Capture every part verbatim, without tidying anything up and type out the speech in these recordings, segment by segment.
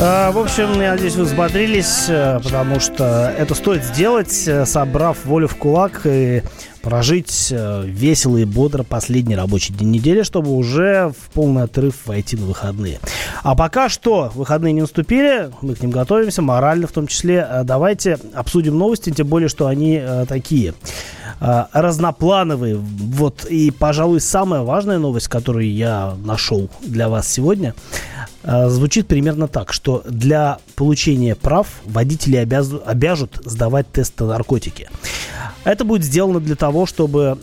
А, в общем, я надеюсь, вы взбодрились, потому что это стоит сделать, собрав волю в кулак и прожить весело и бодро последний рабочий день недели, чтобы уже в полный отрыв войти на выходные. А пока что выходные не наступили, мы к ним готовимся, морально в том числе. Давайте обсудим новости, тем более, что они такие разноплановые. Вот и, пожалуй, самая важная новость, которую я нашел для вас сегодня, звучит примерно так, что для получения прав водители обяз... обяжут сдавать тест на наркотики. Это будет сделано для того, чтобы...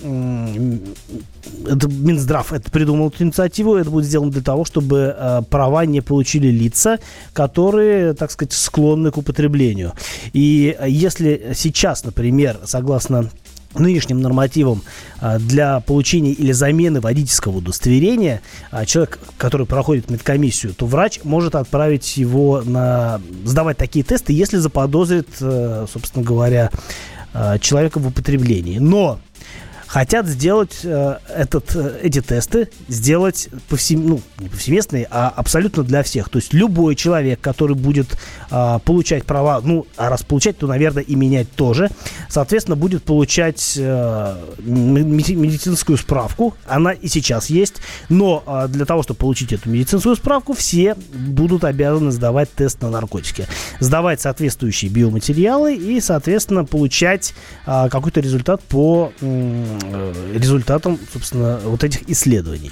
Это Минздрав это придумал эту инициативу. Это будет сделано для того, чтобы э, права не получили лица, которые, так сказать, склонны к употреблению. И если сейчас, например, согласно нынешним нормативам для получения или замены водительского удостоверения человек, который проходит медкомиссию, то врач может отправить его на сдавать такие тесты, если заподозрит, собственно говоря, человека в употреблении. Но хотят сделать э, этот, эти тесты, сделать повсем... ну, не повсеместные, а абсолютно для всех. То есть любой человек, который будет э, получать права, ну, а раз получать, то, наверное, и менять тоже, соответственно, будет получать э, медицинскую справку. Она и сейчас есть, но э, для того, чтобы получить эту медицинскую справку, все будут обязаны сдавать тест на наркотики. Сдавать соответствующие биоматериалы и, соответственно, получать э, какой-то результат по... Э, результатом, собственно, вот этих исследований.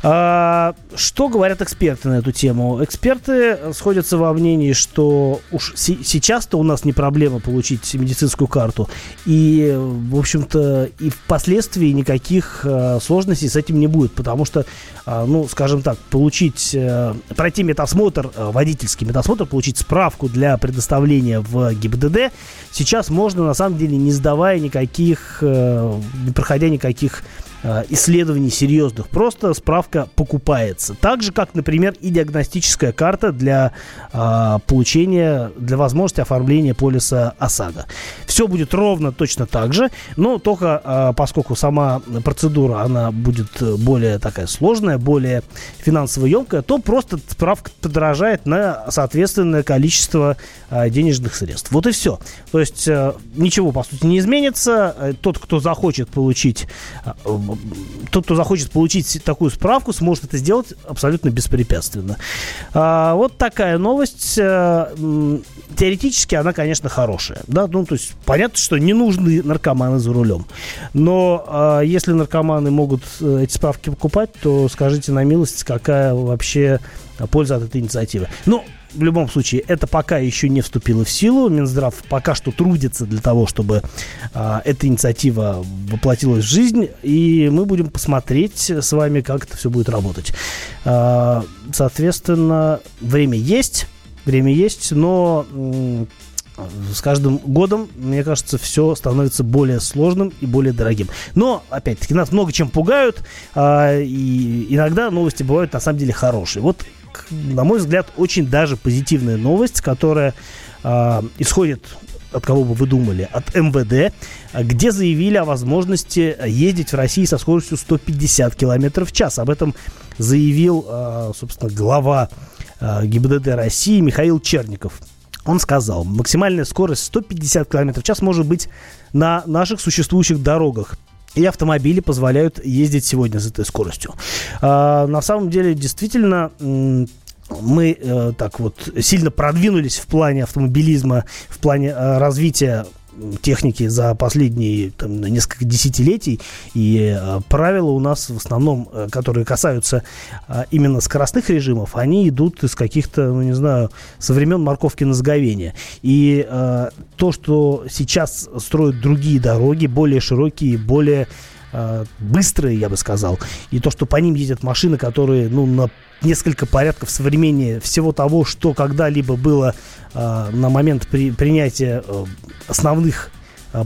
А, что говорят эксперты на эту тему? Эксперты сходятся во мнении, что уж с- сейчас-то у нас не проблема получить медицинскую карту, и, в общем-то, и впоследствии никаких а, сложностей с этим не будет, потому что, а, ну, скажем так, получить, а, пройти медосмотр, а, водительский медосмотр, получить справку для предоставления в ГИБДД сейчас можно, на самом деле, не сдавая никаких, а, не проходя никаких исследований серьезных. Просто справка покупается. Так же, как, например, и диагностическая карта для э, получения, для возможности оформления полиса ОСАГО. Все будет ровно точно так же, но только э, поскольку сама процедура, она будет более такая сложная, более финансово емкая, то просто справка подорожает на соответственное количество э, денежных средств. Вот и все. То есть э, ничего, по сути, не изменится. Тот, кто захочет получить э, Тот, кто захочет получить такую справку, сможет это сделать абсолютно беспрепятственно. А, вот такая новость. Теоретически она, конечно, хорошая. Да? Ну, то есть понятно, что не нужны наркоманы за рулем. Но а, если наркоманы могут эти справки покупать, то скажите на милость, какая вообще польза от этой инициативы. Ну, в любом случае, это пока еще не вступило в силу. Минздрав пока что трудится для того, чтобы э, эта инициатива воплотилась в жизнь. И мы будем посмотреть с вами, как это все будет работать. Э, соответственно, время есть. Время есть, но... Э, С каждым годом, мне кажется, все становится более сложным и более дорогим. Но, опять-таки, нас много чем пугают, а, и иногда новости бывают на самом деле хорошие. Вот, на мой взгляд, очень даже позитивная новость, которая а, исходит, от кого бы вы думали, от эм вэ дэ, где заявили о возможности ездить в России со скоростью сто пятьдесят километров в час. Об этом заявил, а, собственно, глава а, ГИБДД России Михаил Черников. Он сказал, максимальная скорость сто пятьдесят километров в час может быть на наших существующих дорогах. И автомобили позволяют ездить сегодня с этой скоростью. А, на самом деле, действительно... М- Мы э, так вот сильно продвинулись в плане автомобилизма, в плане э, развития техники за последние там, несколько десятилетий. И э, правила у нас в основном, э, которые касаются э, именно скоростных режимов, они идут из каких-то, ну не знаю, со времен морковки на сговение. И э, то, что сейчас строят другие дороги, более широкие, более... быстрые, я бы сказал. И то, что по ним ездят машины, которые, ну, на несколько порядков современнее всего того, что когда-либо было э, на момент при, принятия э, основных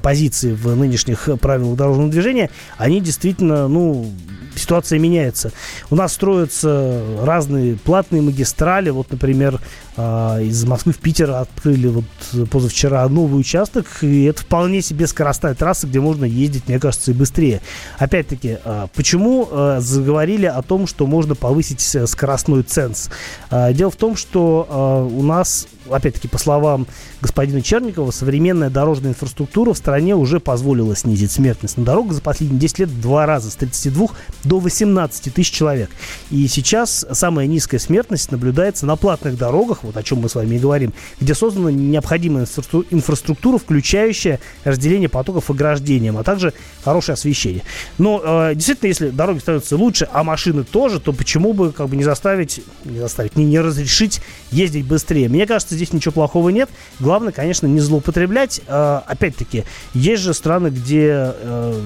позиции в нынешних правилах дорожного движения, они действительно, ну, ситуация меняется. У нас строятся разные платные магистрали. Вот, например, из Москвы в Питер открыли вот позавчера новый участок, и это вполне себе скоростная трасса, где можно ездить, мне кажется, и быстрее. Опять-таки, почему заговорили о том, что можно повысить скоростной ценз? Дело в том, что у нас, опять-таки, по словам господина Черникова, современная дорожная инфраструктура в стране уже позволила снизить смертность на дорогах за последние десять лет в два раза, с тридцати двух до восемнадцати тысяч человек. И сейчас самая низкая смертность наблюдается на платных дорогах, вот о чем мы с вами и говорим, где создана необходимая инфраструктура, включающая разделение потоков ограждением, а также хорошее освещение. Но э, действительно, если дороги становятся лучше, а машины тоже, то почему бы, как бы, не заставить, не заставить, не, не разрешить ездить быстрее? Мне кажется, здесь ничего плохого нет. Главное, конечно, не злоупотреблять. Э, опять-таки, есть же страны, где э,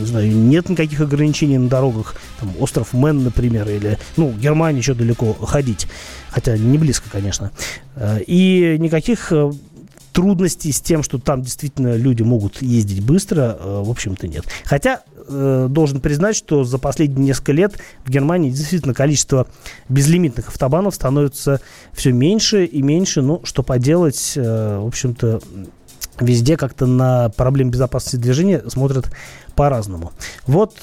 не знаю, нет никаких ограничений на дорогах. Там, остров Мен, например, или, ну, Германия, еще далеко ходить. Хотя не близко, конечно. И никаких трудностей с тем, что там действительно люди могут ездить быстро, в общем-то, нет. Хотя должен признать, что за последние несколько лет в Германии действительно количество безлимитных автобанов становится все меньше и меньше. Ну, что поделать, в общем-то, везде как-то на проблемы безопасности движения смотрят по-разному. Вот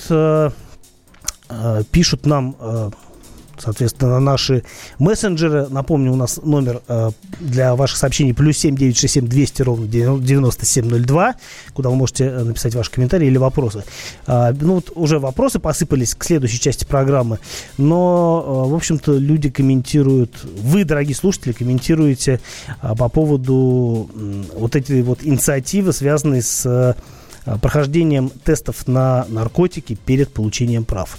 пишут нам, соответственно, наши мессенджеры. Напомню, у нас номер э, для ваших сообщений плюс семь девятьсот шестьдесят семь двести ровно девяносто семь ноль два, куда вы можете написать ваши комментарии или вопросы. Э, ну вот уже вопросы посыпались к следующей части программы, но, э, в общем-то, люди комментируют, вы, дорогие слушатели, комментируете э, по поводу э, вот этой вот инициативы, связанной с э, прохождением тестов на наркотики перед получением прав.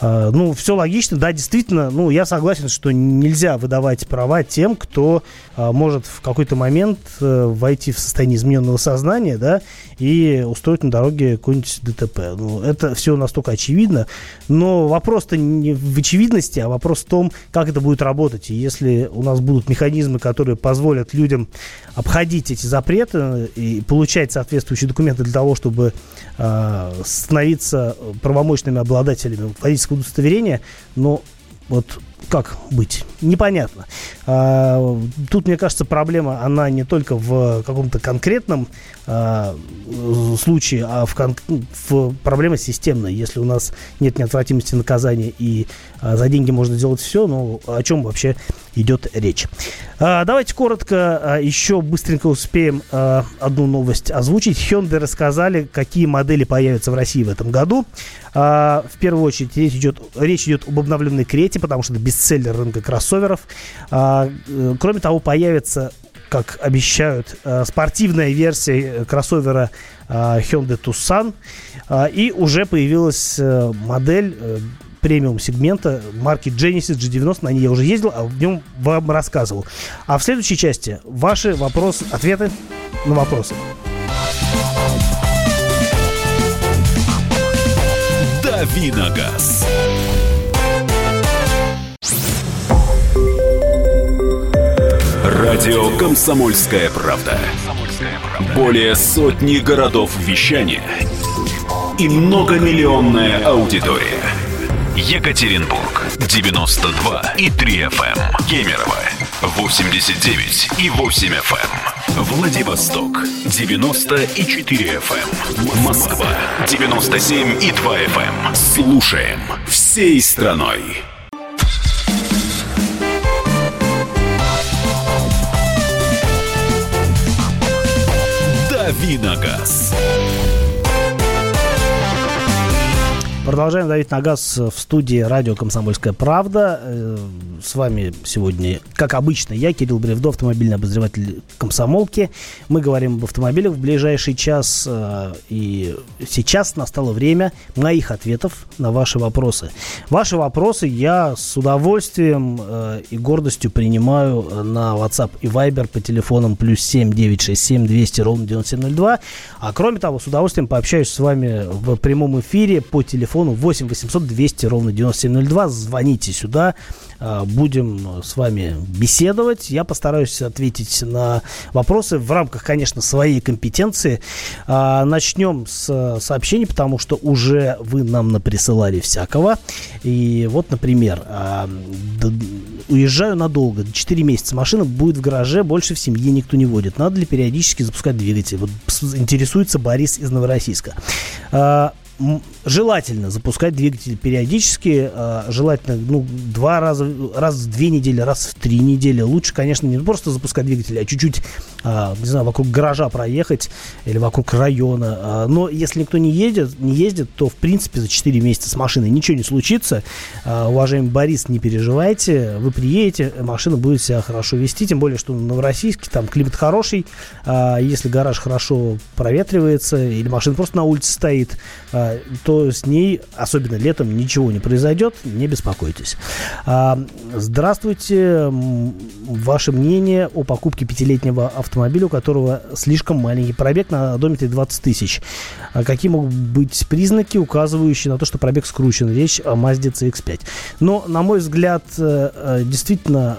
Ну, все логично, да, действительно, ну, я согласен, что нельзя выдавать права тем, кто а, может в какой-то момент а, войти в состояние измененного сознания, да, и устроить на дороге какое-нибудь ДТП. Ну, это все настолько очевидно, но вопрос-то не в очевидности, а вопрос в том, как это будет работать. И если у нас будут механизмы, которые позволят людям обходить эти запреты и получать соответствующие документы для того, чтобы а, становиться правомочными обладателями водительского удостоверения, но вот как быть? Непонятно. А, тут, мне кажется, проблема, она не только в каком-то конкретном а, случае, а в, кон- в проблема системная. Если у нас нет неотвратимости наказания и а, за деньги можно делать все, ну, о чем вообще идет речь? А, давайте коротко а, еще быстренько успеем а, одну новость озвучить. Hyundai рассказали, какие модели появятся в России в этом году. А, в первую очередь речь идет, речь идет об обновленной Крете, потому что это без бестселлер рынка кроссоверов. А, кроме того, появится, как обещают, спортивная версия кроссовера Hyundai Tucson. А, и уже появилась модель премиум сегмента марки Genesis джи девяносто. На ней я уже ездил, а в нем вам рассказывал. А в следующей части ваши вопросы, ответы на вопросы. Дави на газ. Радио «Комсомольская правда». Более сотни городов вещания и многомиллионная аудитория. Екатеринбург девяносто два и три эф эм, Кемерово восемьдесят девять и восемь эф эм, Владивосток девяносто и четыре эф эм, Москва девяносто семь и два эф эм. Слушаем всей страной. «Дави на газ». Продолжаем «Давить на газ» в студии радио «Комсомольская правда». С вами сегодня, как обычно, я, Кирилл Бревдо, автомобильный обозреватель «Комсомолки». Мы говорим об автомобилях в ближайший час. И сейчас настало время моих ответов на ваши вопросы. Ваши вопросы я с удовольствием и гордостью принимаю на WhatsApp и Viber по телефонам плюс семь девятьсот шестьдесят семь двести ровно девяносто семь ноль два. А кроме того, с удовольствием пообщаюсь с вами в прямом эфире по телефону телефону восемь восемьсот двести ровно девяносто семь ноль два. Звоните сюда. Будем с вами беседовать. Я постараюсь ответить на вопросы в рамках, конечно, своей компетенции. Начнем с сообщений, потому что уже вы нам наприсылали всякого. И вот, например, уезжаю надолго, четыре месяца машина будет в гараже, больше в семье никто не водит. Надо ли периодически запускать двигатель? Вот интересуется Борис из Новороссийска. Желательно запускать двигатель периодически, э, желательно ну, два раза, раз в две недели, раз в три недели. Лучше, конечно, не просто запускать двигатель, а чуть-чуть, э, не знаю, вокруг гаража проехать или вокруг района. Э, но если никто не едет, не ездит, то, в принципе, за четыре месяца с машиной ничего не случится. Э, уважаемый Борис, не переживайте, вы приедете, машина будет себя хорошо вести, тем более, что в Новороссийске там климат хороший. Э, если гараж хорошо проветривается или машина просто на улице стоит, э, то с ней, особенно летом, ничего не произойдет, не беспокойтесь. Здравствуйте. Ваше мнение о покупке пятилетнего автомобиля, у которого слишком маленький пробег на одометре двадцать тысяч. Какие могут быть признаки, указывающие на то, что пробег скручен? Речь о Mazda си икс пять. Но, на мой взгляд, действительно...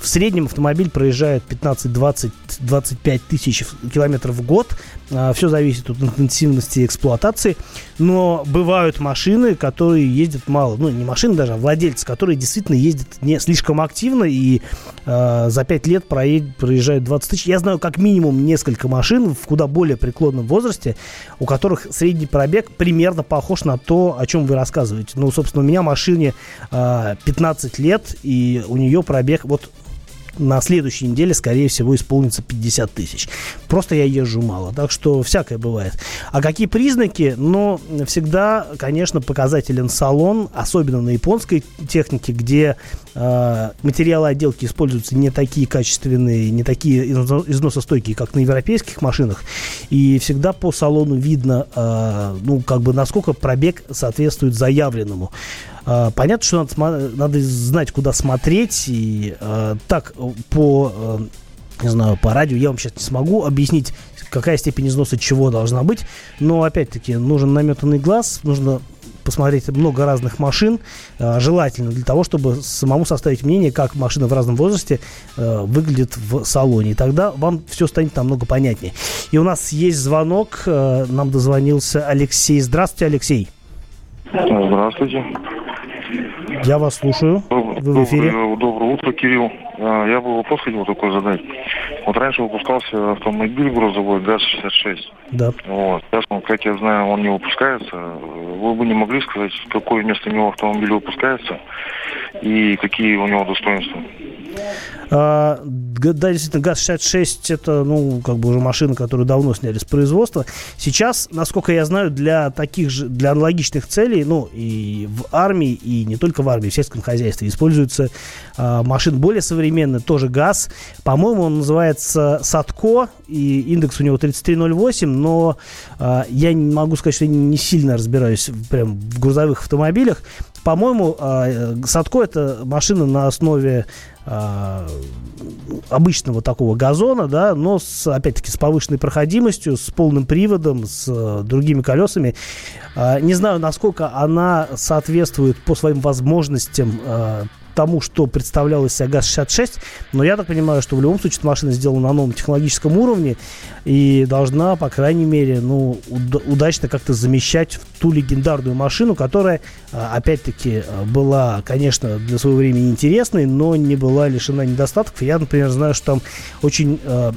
В среднем автомобиль проезжает пятнадцать, двадцать, двадцать пять тысяч километров в год. Все зависит от интенсивности эксплуатации. Но бывают машины, которые ездят мало. Ну, не машины даже, а владельцы, которые действительно ездят не слишком активно. И э, за пять лет проедет, проезжают двадцать тысяч. Я знаю как минимум несколько машин в куда более преклонном возрасте, у которых средний пробег примерно похож на то, о чем вы рассказываете. Ну, собственно, у меня машине э, пятнадцать лет, и у нее пробег... вот. На следующей неделе, скорее всего, исполнится пятьдесят тысяч. Просто я езжу мало, так что всякое бывает. А какие признаки? Ну, всегда, конечно, показателен салон, особенно на японской технике, где э, материалы отделки используются не такие качественные, не такие износостойкие, как на европейских машинах. И всегда по салону видно, э, ну, как бы, насколько пробег соответствует заявленному. Понятно, что надо, надо знать, куда смотреть. И э, так по, э, не знаю, по радио я вам сейчас не смогу объяснить, какая степень износа чего должна быть. Но опять-таки нужен наметанный глаз, нужно посмотреть много разных машин, э, желательно для того, чтобы самому составить мнение, как машина в разном возрасте э, выглядит в салоне. И тогда вам все станет намного понятнее. И у нас есть звонок, э, нам дозвонился Алексей. Здравствуйте, Алексей. Здравствуйте. Я вас слушаю. Вы в эфире. Доброе, доброе утро, Кирилл. Я бы вопрос хотел такой задать. Вот раньше выпускался автомобиль грузовой ГАЗ шестьдесят шесть. Да. Вот. Сейчас, как я знаю, он не выпускается. Вы бы не могли сказать, какой вместо него автомобиль выпускается и какие у него достоинства? А, да, действительно, ГАЗ шестьдесят шесть это, ну, как бы уже машина, которую давно сняли с производства. Сейчас, насколько я знаю, для таких же, для аналогичных целей, ну, и в армии, и не только в армии, в сельском хозяйстве используются а, машины более современные, тоже ГАЗ. По-моему, он называется Садко, и индекс у него тридцать три ноль восемь, но а, я не могу сказать, что я не сильно разбираюсь прям в грузовых автомобилях. По-моему, а, Садко это машина на основе обычного такого газона, да, но с, опять-таки с повышенной проходимостью, с полным приводом, с другими колесами. Не знаю, насколько она соответствует по своим возможностям тому, что представлял из себя ГАЗ шестьдесят шесть, но я так понимаю, что в любом случае эта машина сделана на новом технологическом уровне и должна, по крайней мере, ну, уд- удачно как-то замещать ту легендарную машину, которая, опять-таки, была, конечно, для своего времени интересной, но не была лишена недостатков. Я, например, знаю, что там очень, э,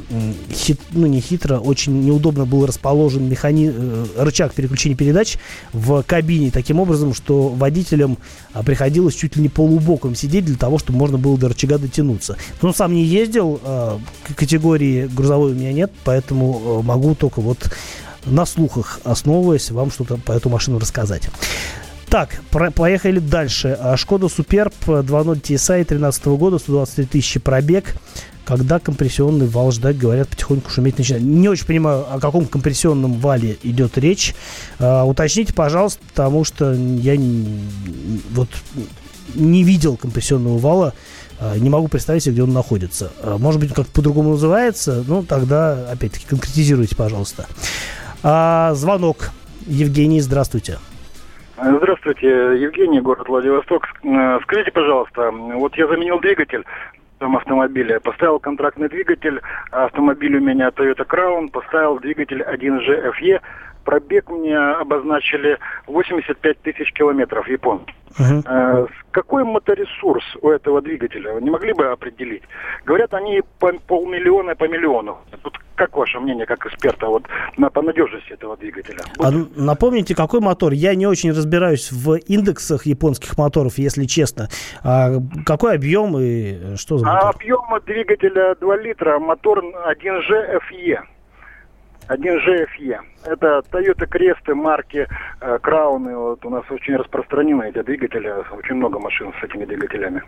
хит, ну, не хитро, очень неудобно был расположен механи... рычаг переключения передач в кабине таким образом, что водителям приходилось чуть ли не полубоком сидеть сидеть для того, чтобы можно было до рычага дотянуться. Но сам не ездил, категории грузовой у меня нет, поэтому могу только вот на слухах, основываясь, вам что-то по эту машину рассказать. Так, про- поехали дальше. Шкода Суперб два ноль ти эс ай тринадцатого года, сто двадцать три тысячи пробег. Когда компрессионный вал ждать, говорят, потихоньку шуметь начинает. Не очень понимаю, о каком компрессионном вале идет речь. Уточните, пожалуйста, потому что я вот... не видел компрессионного вала, не могу представить себе, где он находится. Может быть, как-то по-другому называется, ну, тогда, опять-таки, конкретизируйте, пожалуйста. А, звонок. Евгений, здравствуйте. Здравствуйте, Евгений, город Владивосток. Скажите, пожалуйста, вот я заменил двигатель в том автомобиле, поставил контрактный двигатель, автомобиль у меня Toyota Crown, поставил двигатель один джи эф и, пробег мне обозначили восемьдесят пять тысяч километров, японский. Uh-huh. Какой моторесурс у этого двигателя? Вы не могли бы определить? Говорят, они по полмиллиона, по миллиону. Тут как ваше мнение, как эксперта, вот, на, по надежности этого двигателя? А, напомните, какой мотор? Я не очень разбираюсь в индексах японских моторов, если честно. А какой объем и что за мотор? А объем двигателя два литра, мотор один джи эф и. один джи эф и. Это Toyota Creta марки Crown. Э, вот у нас очень распространены эти двигатели. Очень много машин с этими двигателями.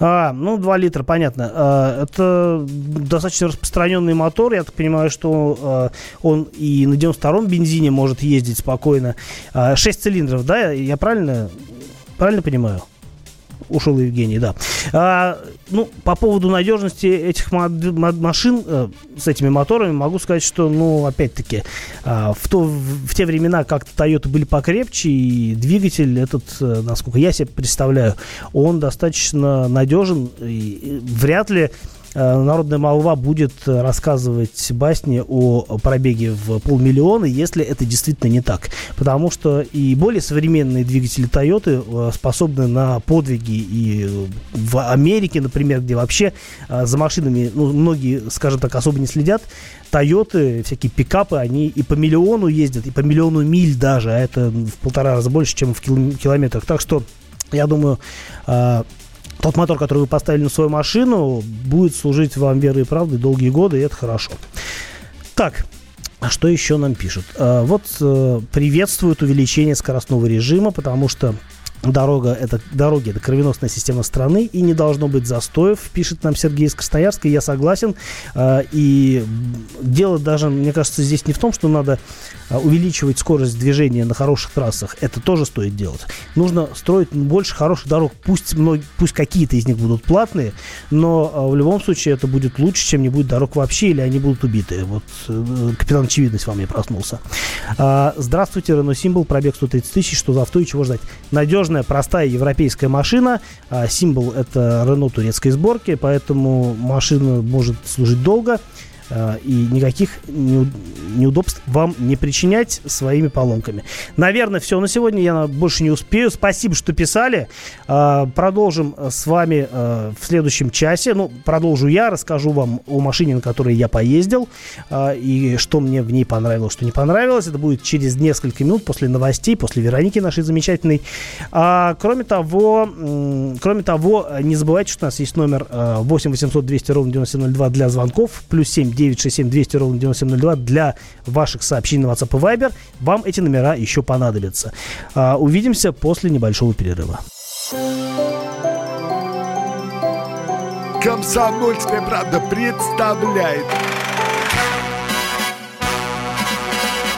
А, ну, два литра, понятно. А, это достаточно распространенный мотор. Я так понимаю, что а, он и на девяносто втором бензине может ездить спокойно. А, шесть цилиндров, да? Я правильно, правильно понимаю? Ушел Евгений, да. А, ну, по поводу надежности этих мо- мо- машин э, с этими моторами могу сказать, что, ну, опять-таки, э, в, то, в, в те времена как-то Toyota были покрепче, и двигатель этот, э, насколько я себе представляю, он достаточно надежен, и, и вряд ли э, народная молва будет рассказывать басни о пробеге в полмиллиона, если это действительно не так. Потому что и более современные двигатели Toyota э, способны на подвиги и в Америке, например, где вообще а, за машинами, ну, многие, скажем так, особо не следят. Тойоты, всякие пикапы, они и по миллиону ездят, и по миллиону миль даже, а это в полтора раза больше, чем в километрах. Так что, я думаю, а, тот мотор, который вы поставили на свою машину, будет служить вам верой и правдой долгие годы, и это хорошо. Так. А что еще нам пишут? А, вот а, приветствуют увеличение скоростного режима, потому что Дорога, это, дороги – это кровеносная система страны, и не должно быть застоев, пишет нам Сергей из Красноярска. Я согласен. И дело даже, мне кажется, здесь не в том, что надо увеличивать скорость движения на хороших трассах. Это тоже стоит делать. Нужно строить больше хороших дорог. Пусть, многие, пусть какие-то из них будут платные, но в любом случае это будет лучше, чем не будет дорог вообще, или они будут убиты. Вот капитан очевидность во мне проснулся. Здравствуйте, Рено Симбол, пробег сто тридцать тысяч, что за авто и чего ждать? Надежно. Простая европейская машина. Символ — это Renault турецкой сборки, поэтому машина может служить долго и никаких неудобств вам не причинять своими поломками. Наверное, все на сегодня. Я больше не успею. Спасибо, что писали. Продолжим с вами в следующем часе. Ну, продолжу я, расскажу вам о машине, на которой я поездил, и что мне в ней понравилось, что не понравилось. Это будет через несколько минут после новостей, после Вероники нашей замечательной. Кроме того, кроме того, не забывайте, что у нас есть номер восемь восемьсот двести ровно девяносто семь ноль два для звонков, плюс семь девять шесть семь двести ровно девяносто семь ноль два для ваших сообщений на WhatsApp и Viber. Вам эти номера еще понадобятся. А, увидимся после небольшого перерыва. Комсомольская правда представляет.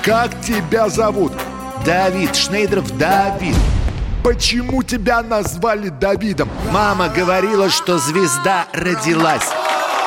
Как тебя зовут? Давид Шнейдеров Давид. Почему тебя назвали Давидом? Мама говорила, что звезда родилась.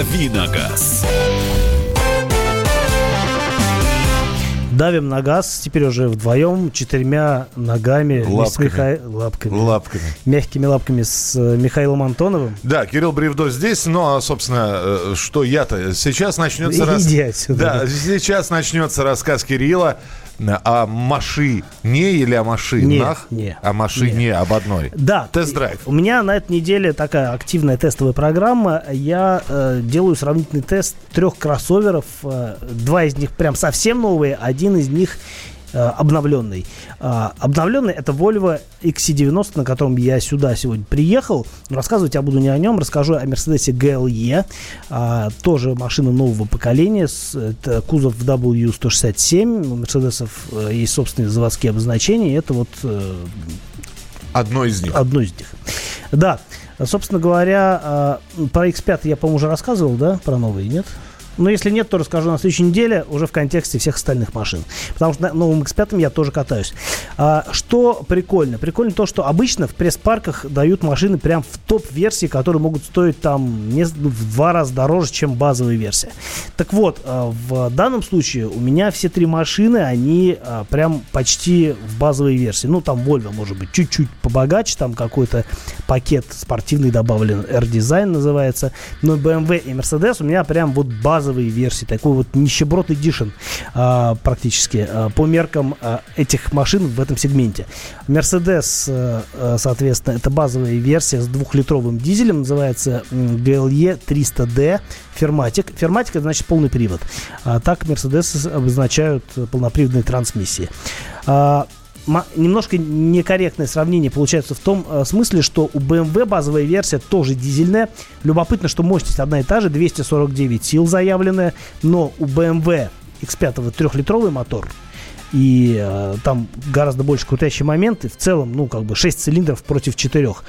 Дави на газ. Давим на газ. Теперь уже вдвоем, четырьмя ногами. Лапками. Миха... лапками. лапками. Мягкими лапками с Михаилом Антоновым. Да, Кирилл Бревдо здесь. Ну, собственно, что я-то? Сейчас начнется... Раз... Иди отсюда. Да, сейчас начнется рассказ Кирилла о машине или о машинах? Нет, нет, о машине, нет. Об одной. Да. Тест-драйв. У меня на этой неделе такая активная тестовая программа. Я э, делаю сравнительный тест трех кроссоверов. Э, два из них прям совсем новые. Один из них обновленный. Обновленный — это Volvo икс си девяносто, на котором я сюда сегодня приехал. Рассказывать я буду не о нем, расскажу о Mercedes джи эл и. Тоже машина нового поколения, это кузов дабл ю сто шестьдесят семь. У Мерседесов есть собственные заводские обозначения. Это вот одно из них. Одно из них. Да. Собственно говоря, про икс пять я, по-моему, уже рассказывал, да? Про новые, нет? Но если нет, то расскажу на следующей неделе уже в контексте всех остальных машин. Потому что на новом икс пять я тоже катаюсь. А, что прикольно? Прикольно то, что обычно в пресс-парках дают машины прям в топ-версии, которые могут стоить там не, в два раза дороже, чем базовая версия. Так вот, в данном случае у меня все три машины, они прям почти в базовой версии. Ну, там Volvo, может быть, чуть-чуть побогаче, там какой-то пакет спортивный добавлен, R-Design называется. Но бэ эм вэ и Mercedes у меня прям вот базовая версии, такой вот нищеброд эдишн а, практически а, по меркам а, этих машин в этом сегменте. Мерседес, а, соответственно, это базовая версия с двухлитровым дизелем, называется джи эл и триста ди Ферматик. Ферматик — это значит полный привод. А, так Мерседесы обозначают полноприводные трансмиссии. А, Немножко некорректное сравнение получается в том э, смысле, что у бэ эм вэ базовая версия тоже дизельная. Любопытно, что мощность одна и та же, двести сорок девять сил заявленная, но у бэ эм вэ икс пять трехлитровый мотор, и э, там гораздо больше крутящий момент, и в целом, ну, как бы шесть цилиндров против четырех.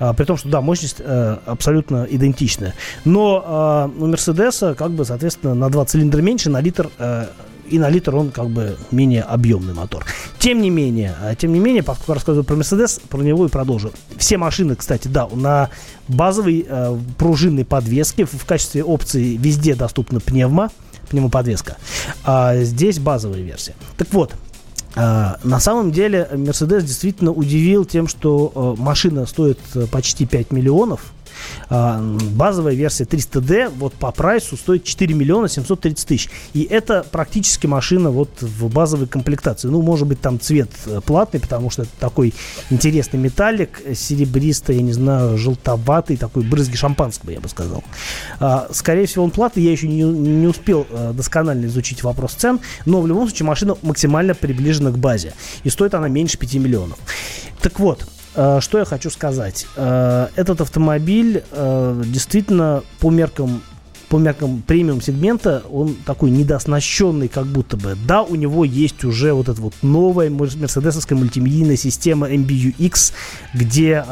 А, при том, что, да, мощность э, абсолютно идентичная. Но э, у Мерседеса, как бы, соответственно, на два цилиндра меньше, на литр... Э, И на литр он как бы менее объемный мотор. Тем не менее, тем не менее, поскольку я рассказываю про Mercedes, про него и продолжу. Все машины, кстати, да, на базовой э, пружинной подвеске. В качестве опции везде доступна пневмо, пневмоподвеска. А здесь базовая версия. Так вот, э, на самом деле Mercedes действительно удивил тем, что э, машина стоит почти пять миллионов. Базовая версия триста ди вот по прайсу стоит четыре миллиона семьсот тридцать тысяч. И это практически машина вот в базовой комплектации. Ну, может быть, там цвет платный, потому что это такой интересный металлик, серебристый, я не знаю, желтоватый, такой брызги шампанского, я бы сказал. Скорее всего, он платный. Я еще не, не успел досконально изучить вопрос цен, но в любом случае машина максимально приближена к базе. И стоит она меньше пяти миллионов. Так вот, что я хочу сказать. Этот автомобиль действительно по меркам, по меркам премиум-сегмента он такой недооснащенный как будто бы. Да, у него есть уже вот эта вот новая мерседесовская мультимедийная система эм би ю икс, где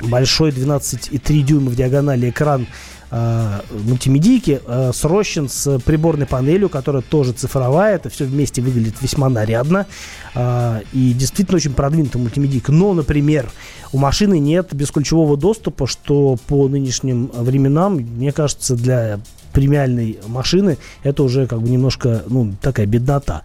большой двенадцать целых три десятых дюйма в диагонали экран мультимедийки э, срощен с приборной панелью, которая тоже цифровая. Это все вместе выглядит весьма нарядно э, и действительно очень продвинутая мультимедийка. Но, например, у машины нет бесключевого доступа, что по нынешним временам, мне кажется, для премиальной машины это уже как бы немножко, ну, такая беднота.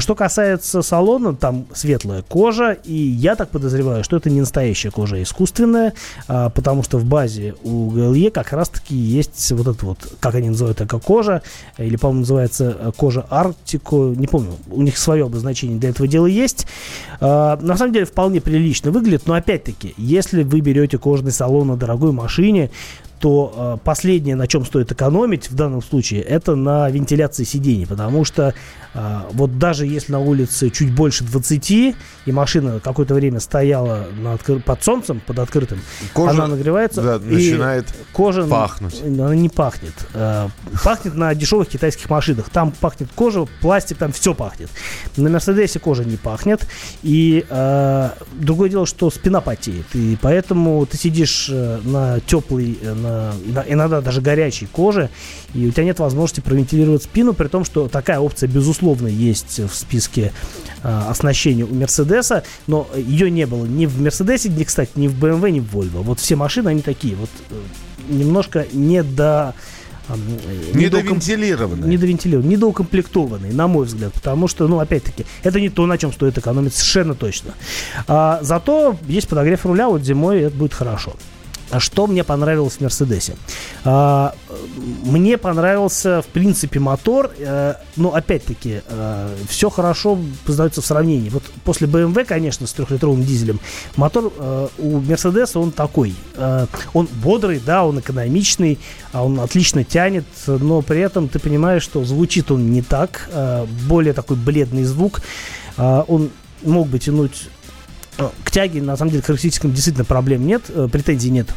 Что касается салона, там светлая кожа, и я так подозреваю, что это не настоящая кожа, а искусственная, потому что в базе у джи эл и как раз-таки есть вот эта вот, как они называют, эко-кожа, или, по-моему, называется кожа Арктико, не помню, у них свое обозначение для этого дела есть. На самом деле вполне прилично выглядит, но опять-таки, если вы берете кожаный салон на дорогой машине, то э, последнее, на чем стоит экономить в данном случае, это на вентиляции сидений, потому что э, вот даже если на улице чуть больше двадцати и машина какое-то время стояла на откры... под солнцем, под открытым, кожа, она нагревается, да, и начинает кожа пахнуть. Она не пахнет. Э, пахнет на дешевых китайских машинах. Там пахнет кожа, пластик, там все пахнет. На Мерседесе кожа не пахнет. И э, другое дело, что спина потеет. И поэтому ты сидишь на теплой, иногда даже горячей кожи, и у тебя нет возможности провентилировать спину, при том, что такая опция, безусловно, есть в списке э, оснащения у Мерседеса, но ее не было ни в Мерседесе, ни, кстати, ни в бэ эм вэ, ни в Volvo. Вот все машины, они такие, вот э, немножко недо... Недовентилированный. Недовентилированный, недоукомплектованный, на мой взгляд. Потому что, ну, опять-таки, это не то, на чем стоит экономить, совершенно точно. А, зато есть подогрев руля, вот зимой это будет хорошо. Что мне понравилось в Мерседесе? Мне понравился, в принципе, мотор. Но, опять-таки, все хорошо познается в сравнении. Вот после бэ эм вэ, конечно, с трехлитровым дизелем, мотор у Мерседеса, он такой. Он бодрый, да, он экономичный, он отлично тянет, но при этом ты понимаешь, что звучит он не так. Более такой бледный звук. Он мог бы тянуть... К тяге, на самом деле, к характеристикам действительно проблем нет, претензий нет.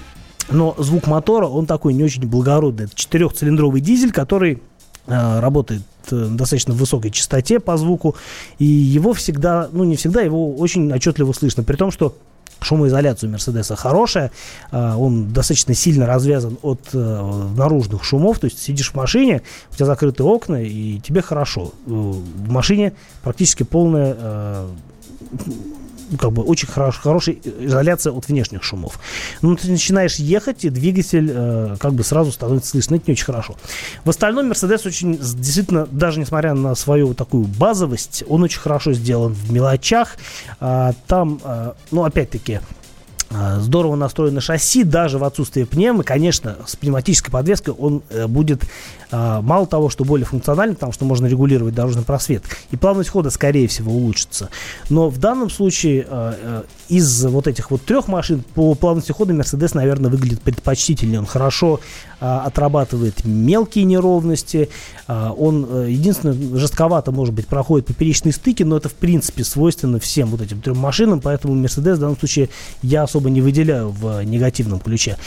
Но звук мотора, он такой не очень благородный. Это четырехцилиндровый дизель, который э, работает на достаточно высокой частоте по звуку. И его всегда, ну не всегда, его очень отчетливо слышно. При том, что шумоизоляция у Мерседеса хорошая. Э, он достаточно сильно развязан от э, наружных шумов. То есть сидишь в машине, у тебя закрыты окна, и тебе хорошо. В машине практически полная... Э, как бы очень хорош, хорошая изоляция от внешних шумов. Но ты начинаешь ехать, и двигатель э, как бы сразу становится слышно. Это не очень хорошо. В остальном Mercedes очень, действительно, даже несмотря на свою такую базовость, он очень хорошо сделан в мелочах. А, там, а, ну, опять-таки, а, здорово настроено шасси, даже в отсутствии пневмы. Конечно, с пневматической подвеской он э, будет а, мало того, что более функциональным, потому что можно регулировать дорожный просвет, и плавность хода, скорее всего, улучшится. Но в данном случае э, из вот этих вот трех машин по плавности хода Mercedes, наверное, выглядит предпочтительнее. Он хорошо э, отрабатывает мелкие неровности. Э, он, э, единственное, жестковато, может быть, проходит поперечные стыки, но это, в принципе, свойственно всем вот этим трем машинам, поэтому Mercedes в данном случае я особо не выделяю в негативном ключе.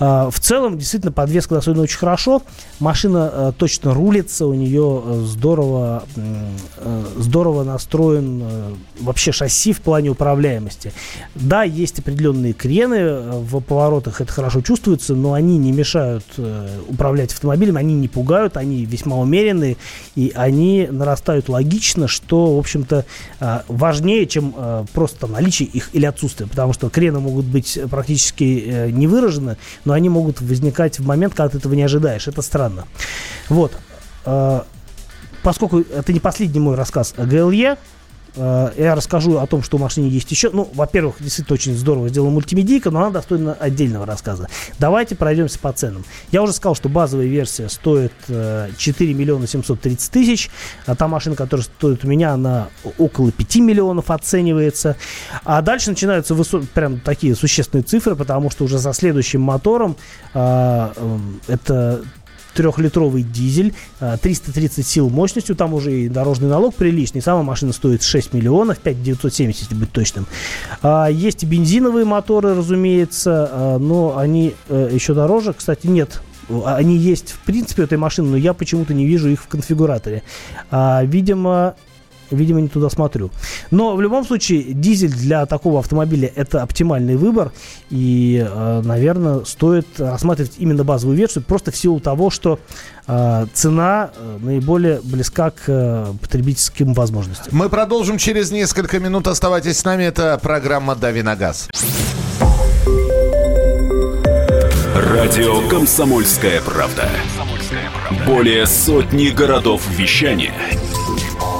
Э, в целом, действительно, подвеска достойна очень хорошо. Машина точно рулится, у нее здорово, здорово настроен вообще шасси в плане управляемости. Да, есть определенные крены в поворотах, это хорошо чувствуется, но они не мешают управлять автомобилем, они не пугают, они весьма умеренные, и они нарастают логично, что, в общем-то, важнее, чем просто там наличие их или отсутствие, потому что крены могут быть практически не выражены, но они могут возникать в момент, когда ты этого не ожидаешь. Это странно. Вот, поскольку это не последний мой рассказ о джи эл и, я расскажу о том, что в машине есть еще. Ну, во-первых, действительно очень здорово сделана мультимедийка, но она достойна отдельного рассказа. Давайте пройдемся по ценам. Я уже сказал, что базовая версия стоит четыре миллиона семьсот тридцать тысяч. А та машина, которая стоит у меня, она около пять миллионов оценивается. А дальше начинаются высо- прям такие существенные цифры, потому что уже со следующим мотором а, это... трехлитровый дизель, триста тридцать сил мощностью, там уже и дорожный налог приличный, сама машина стоит шесть миллионов, пять тысяч девятьсот семьдесят, если быть точным. Есть и бензиновые моторы, разумеется, но они еще дороже, кстати, нет, они есть в принципе у этой машины, но я почему-то не вижу их в конфигураторе. Видимо... Видимо, не туда смотрю. Но в любом случае, дизель для такого автомобиля это оптимальный выбор. И, наверное, стоит рассматривать именно базовую версию, просто в силу того, что цена наиболее близка к потребительским возможностям. Мы продолжим через несколько минут. Оставайтесь с нами. Это программа «Дави на газ». Радио «Комсомольская правда». Более сотни городов вещания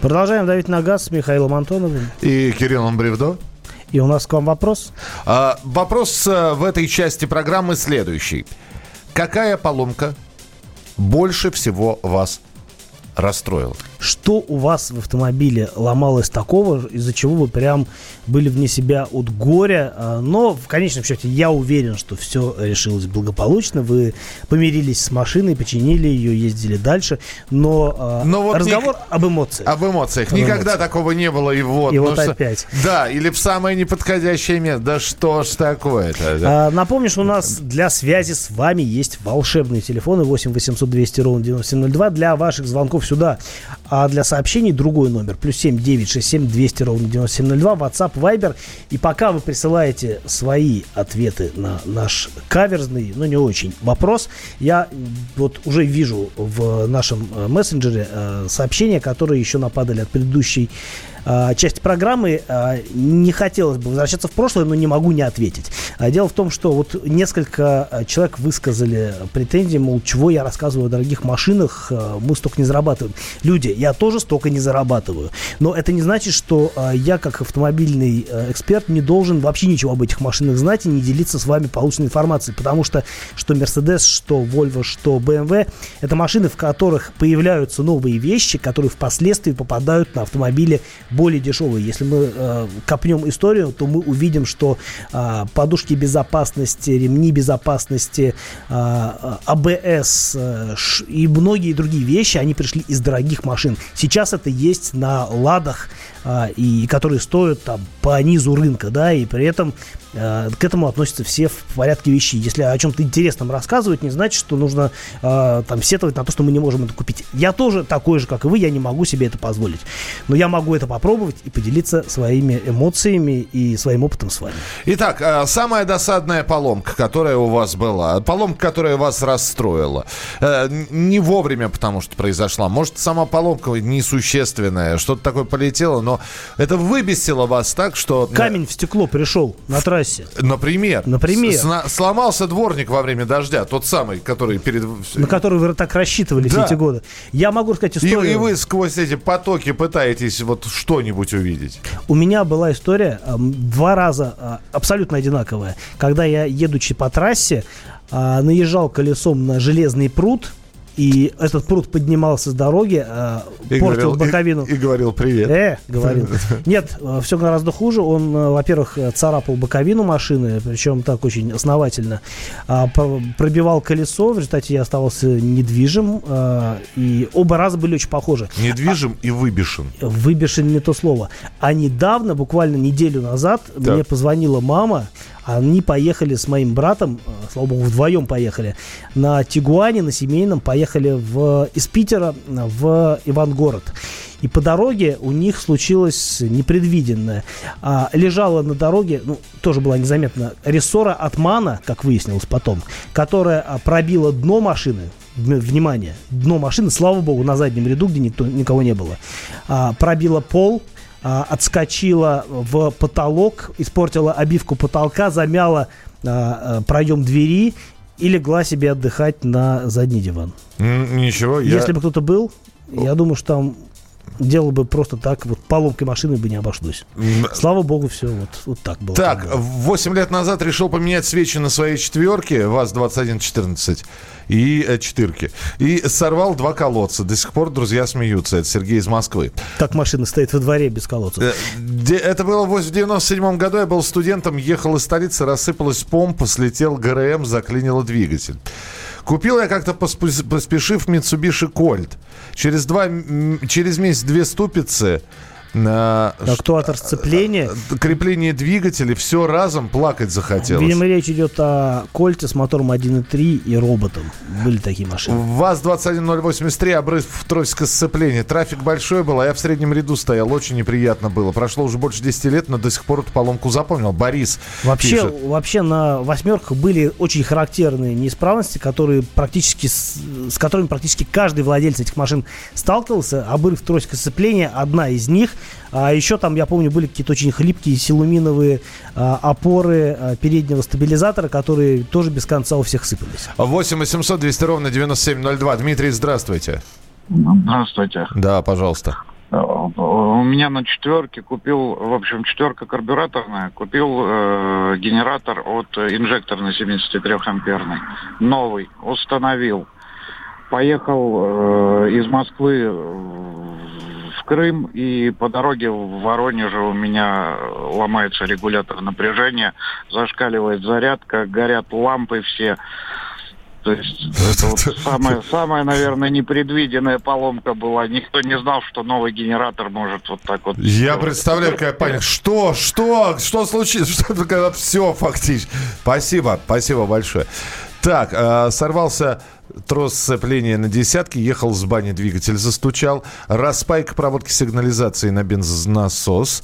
Продолжаем давить на газ с Михаилом Антоновым и Кириллом Бревдо. И у нас к вам вопрос. А, вопрос в этой части программы следующий. Какая поломка больше всего вас расстроила? Что у вас в автомобиле ломалось такого, из-за чего вы прям были вне себя от горя? Но в конечном счете я уверен, что все решилось благополучно. Вы помирились с машиной, починили ее, ездили дальше. Но, Но вот разговор ни... об эмоциях. Об эмоциях. Никогда об эмоциях. Такого не было. И вот, и ну вот что... опять. Да, или в самое неподходящее место. Да что ж такое-то? Да? Напомню, что у нас для связи с вами есть волшебные телефоны восемь восемьсот двести ровно девяносто семь ноль два для ваших звонков сюда. А для сообщений другой номер. Плюс семь девятьсот шестьдесят семь двести ровно девяносто семь ноль два. WhatsApp, Viber. И пока вы присылаете свои ответы на наш каверзный, но не очень вопрос, я вот уже вижу в нашем мессенджере сообщения, которые еще нападали от предыдущей часть программы. Не хотелось бы возвращаться в прошлое, но не могу не ответить. Дело в том, что вот несколько человек высказали претензии, мол, чего я рассказываю о дорогих машинах, мы столько не зарабатываем. Люди, я тоже столько не зарабатываю. Но это не значит, что я, как автомобильный эксперт, не должен вообще ничего об этих машинах знать и не делиться с вами полученной информацией, потому что что Mercedes, что Volvo, что бэ эм вэ, это машины, в которых появляются новые вещи, которые впоследствии попадают на автомобили более дешевые. Если мы э, копнем историю, то мы увидим, что э, подушки безопасности, ремни безопасности, э, АБС э, ш, и многие другие вещи, они пришли из дорогих машин. Сейчас это есть на «Ладах», э, и, которые стоят там по низу рынка, да, и при этом э, к этому относятся все в порядке вещей. Если о чем-то интересном рассказывать, не значит, что нужно э, там сетовать на то, что мы не можем это купить. Я тоже такой же, как и вы, я не могу себе это позволить. Но я могу это попробовать и поделиться своими эмоциями и своим опытом с вами. Итак, самая досадная поломка, которая у вас была, поломка, которая вас расстроила, не вовремя, потому что произошла, может, сама поломка несущественная, что-то такое полетело, но это выбесило вас так, что... Камень в стекло пришел на трассе. Например. Например. Сломался дворник во время дождя, тот самый, который перед... На который вы так рассчитывали, да, все эти годы. Я могу рассказать историю. И, и вы сквозь эти потоки пытаетесь вот что-нибудь увидеть. У меня была история два раза абсолютно одинаковая. Когда я, едучи по трассе, наезжал колесом на железный пруд, и этот пруд поднимался с дороги, и портил говорил, боковину. И, и говорил «привет». Э, говорил. Нет, все гораздо хуже. Он, во-первых, царапал боковину машины, причем так очень основательно. Пробивал колесо, в результате я оставался недвижим. И оба раза были очень похожи. Недвижим а, и выбешен. Выбешен не то слово. А недавно, буквально неделю назад, да, мне позвонила мама. Они поехали с моим братом, слава богу, вдвоем поехали, на Тигуане, на семейном, поехали в, из Питера в Ивангород. И по дороге у них случилось непредвиденное. А, лежала на дороге, ну, тоже была незаметна, рессора от МАНа, как выяснилось потом, которая пробила дно машины. Внимание, дно машины, слава богу, на заднем ряду, где никто, никого не было. А, пробила пол, отскочила в потолок, испортила обивку потолка, замяла а, проем двери и легла себе отдыхать на задний диван. Ничего. Я... Если бы кто-то был, О. я думаю, что там дело бы просто так, вот поломкой машины бы не обошлось. Слава богу, все вот, вот так было. Так, там. восемь лет назад решил поменять свечи на своей четверке, ВАЗ двадцать один четырнадцать и четырки. И сорвал два колодца. До сих пор друзья смеются. Это Сергей из Москвы. Так машина стоит во дворе без колодца. Это было в девяносто седьмом году. Я был студентом, ехал из столицы, рассыпалась помпа, слетел ГРМ, заклинило двигатель. Купил я как-то поспешив Mitsubishi Colt. Через, два, через месяц две ступицы... Актуатор сцепления, крепление двигателя, все разом, плакать захотелось. Видимо, речь идет о Кольте с мотором один и три и роботом. Были такие машины. ВАЗ двадцать один ноль восемьдесят три, обрыв в тросике сцепления. Трафик большой был, а я в среднем ряду стоял. Очень неприятно было. Прошло уже больше десяти лет, но до сих пор эту поломку запомнил. Борис вообще, пишет. Вообще на восьмерках были очень характерные неисправности, которые практически, с которыми практически каждый владелец этих машин сталкивался. Обрыв в тросике сцепления одна из них. А еще там, я помню, были какие-то очень хлипкие силуминовые а, опоры а, переднего стабилизатора, которые тоже без конца у всех сыпались. восемь восемьсот двести ровно девяносто семь ноль два. Дмитрий, здравствуйте. Здравствуйте. Да, пожалуйста. У меня на четверке купил, в общем, четверка карбюраторная, купил э, генератор от инжекторной семьдесят три амперный. Новый. Установил. Поехал э, из Москвы в Крым, и по дороге в Воронеже у меня ломается регулятор напряжения, зашкаливает зарядка, горят лампы все. То есть это вот самая, самая, наверное, непредвиденная поломка была. Никто не знал, что новый генератор может вот так вот... Я представляю, какая паника. Что? Что? Что случилось? Что? Все фактически. Спасибо. Спасибо большое. Так, э, сорвался... Трос сцепления на десятке, ехал с бани, двигатель застучал. Распайка проводки сигнализации на бензонасос.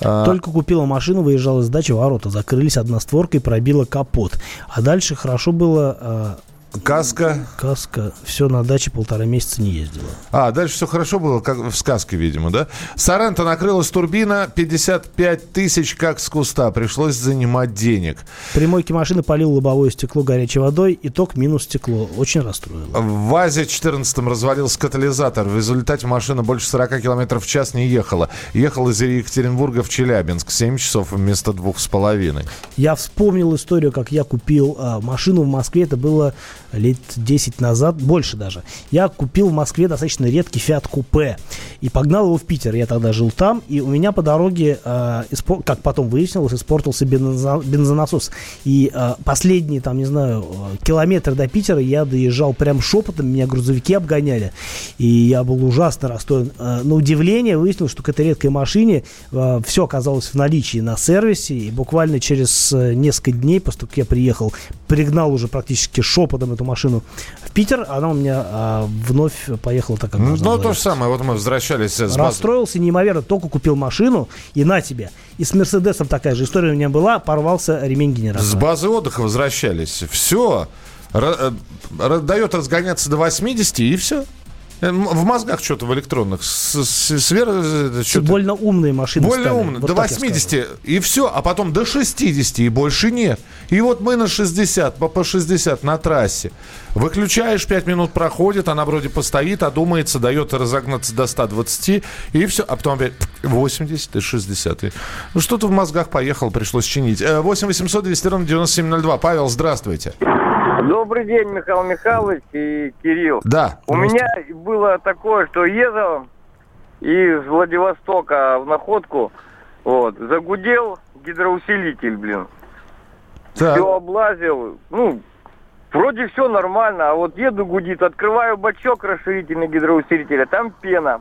Только купила машину, выезжала из дачи, ворота закрылись одностворкой, пробила капот. А дальше хорошо было... Каска. Каска. Все, на даче полтора месяца не ездила. А, дальше все хорошо было, как в сказке, видимо, да? Соренто накрылась турбина, пятьдесят пять тысяч, как с куста. Пришлось занимать денег. При мойке машины полил лобовое стекло горячей водой. Итог — минус стекло. Очень расстроило. В ВАЗе четырнадцатом развалился катализатор. В результате машина больше сорок километров в час не ехала. Ехала из Екатеринбурга в Челябинск. семь часов вместо двух с половиной. Я вспомнил историю, как я купил а, машину в Москве. Это было... лет десять назад, больше даже. Я купил в Москве достаточно редкий Fiat Coupe и погнал его в Питер. Я тогда жил там, и у меня по дороге, э, испор... как потом выяснилось, испортился бензо... бензонасос. И э, последние, там, не знаю, километры до Питера я доезжал прям шепотом, меня грузовики обгоняли. И я был ужасно расстроен. Э, на удивление выяснилось, что к этой редкой машине э, все оказалось в наличии на сервисе. И буквально через несколько дней, после того, как я приехал, пригнал уже практически шепотом эту машину в Питер, она у меня а, вновь поехала так, как ну, можно. Ну, то же самое, вот мы возвращались с базы. Расстроился неимоверно, только купил машину, и на тебе. И с Мерседесом такая же история у меня была, порвался ремень генератора. С базы отдыха возвращались, все, Р- дает разгоняться до восьмидесяти, и все. В мозгах что-то, в электронных. Сверху что-то. Больно умные машины Больно стали. Умные. Вот до восьмидесяти и все, а потом до шестидесяти и больше нет. И вот мы на шестьдесят, по шестьдесят на трассе. Выключаешь, пять минут проходит, она вроде постоит, одумается, дает разогнаться до ста двадцати, и все. А потом опять восемьдесят и шестьдесят. Ну что-то в мозгах поехало, пришлось чинить. восемь восемьсот двести ровно девяносто семь ноль два. Павел, здравствуйте. Добрый день, Михаил Михайлович и Кирилл. Да. У меня было такое, что ездил из Владивостока в Находку, вот, загудел гидроусилитель, блин. Да. Все облазил, ну, вроде все нормально, а вот еду, гудит, открываю бачок расширительный гидроусилителя, там пена.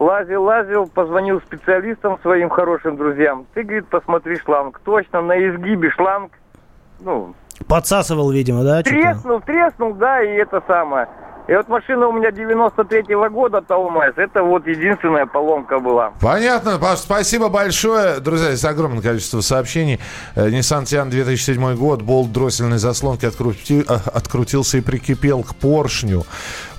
Лазил, лазил, позвонил специалистам своим хорошим друзьям. Ты, говорит, посмотри шланг. Точно, на изгибе шланг, ну... Подсасывал, видимо, да? Треснул, что-то? треснул, да, и это самое. И вот машина у меня девяносто третьего года, Таумас, это вот единственная поломка была. Понятно, Паш, спасибо большое. Друзья, здесь огромное количество сообщений. Nissan Tian две тысячи седьмой год, болт дроссельной заслонки открути... открутился и прикипел к поршню.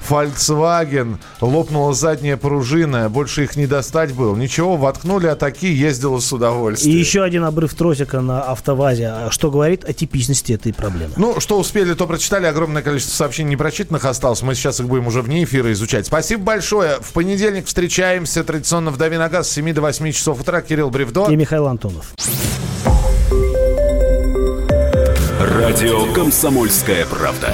Volkswagen, лопнула задняя пружина, больше их не достать было. Ничего, воткнули, а такие ездила с удовольствием. И еще один обрыв тросика на АвтоВАЗе, что говорит о типичности этой проблемы. Ну, что успели, то прочитали. Огромное количество сообщений непрочитанных осталось. Мы сейчас их будем уже вне эфира изучать. Спасибо большое. В понедельник встречаемся традиционно в «Дави на газ» с семи до восьми часов утра. Кирилл Бревдо и Михаил Антонов. Радио «Комсомольская правда».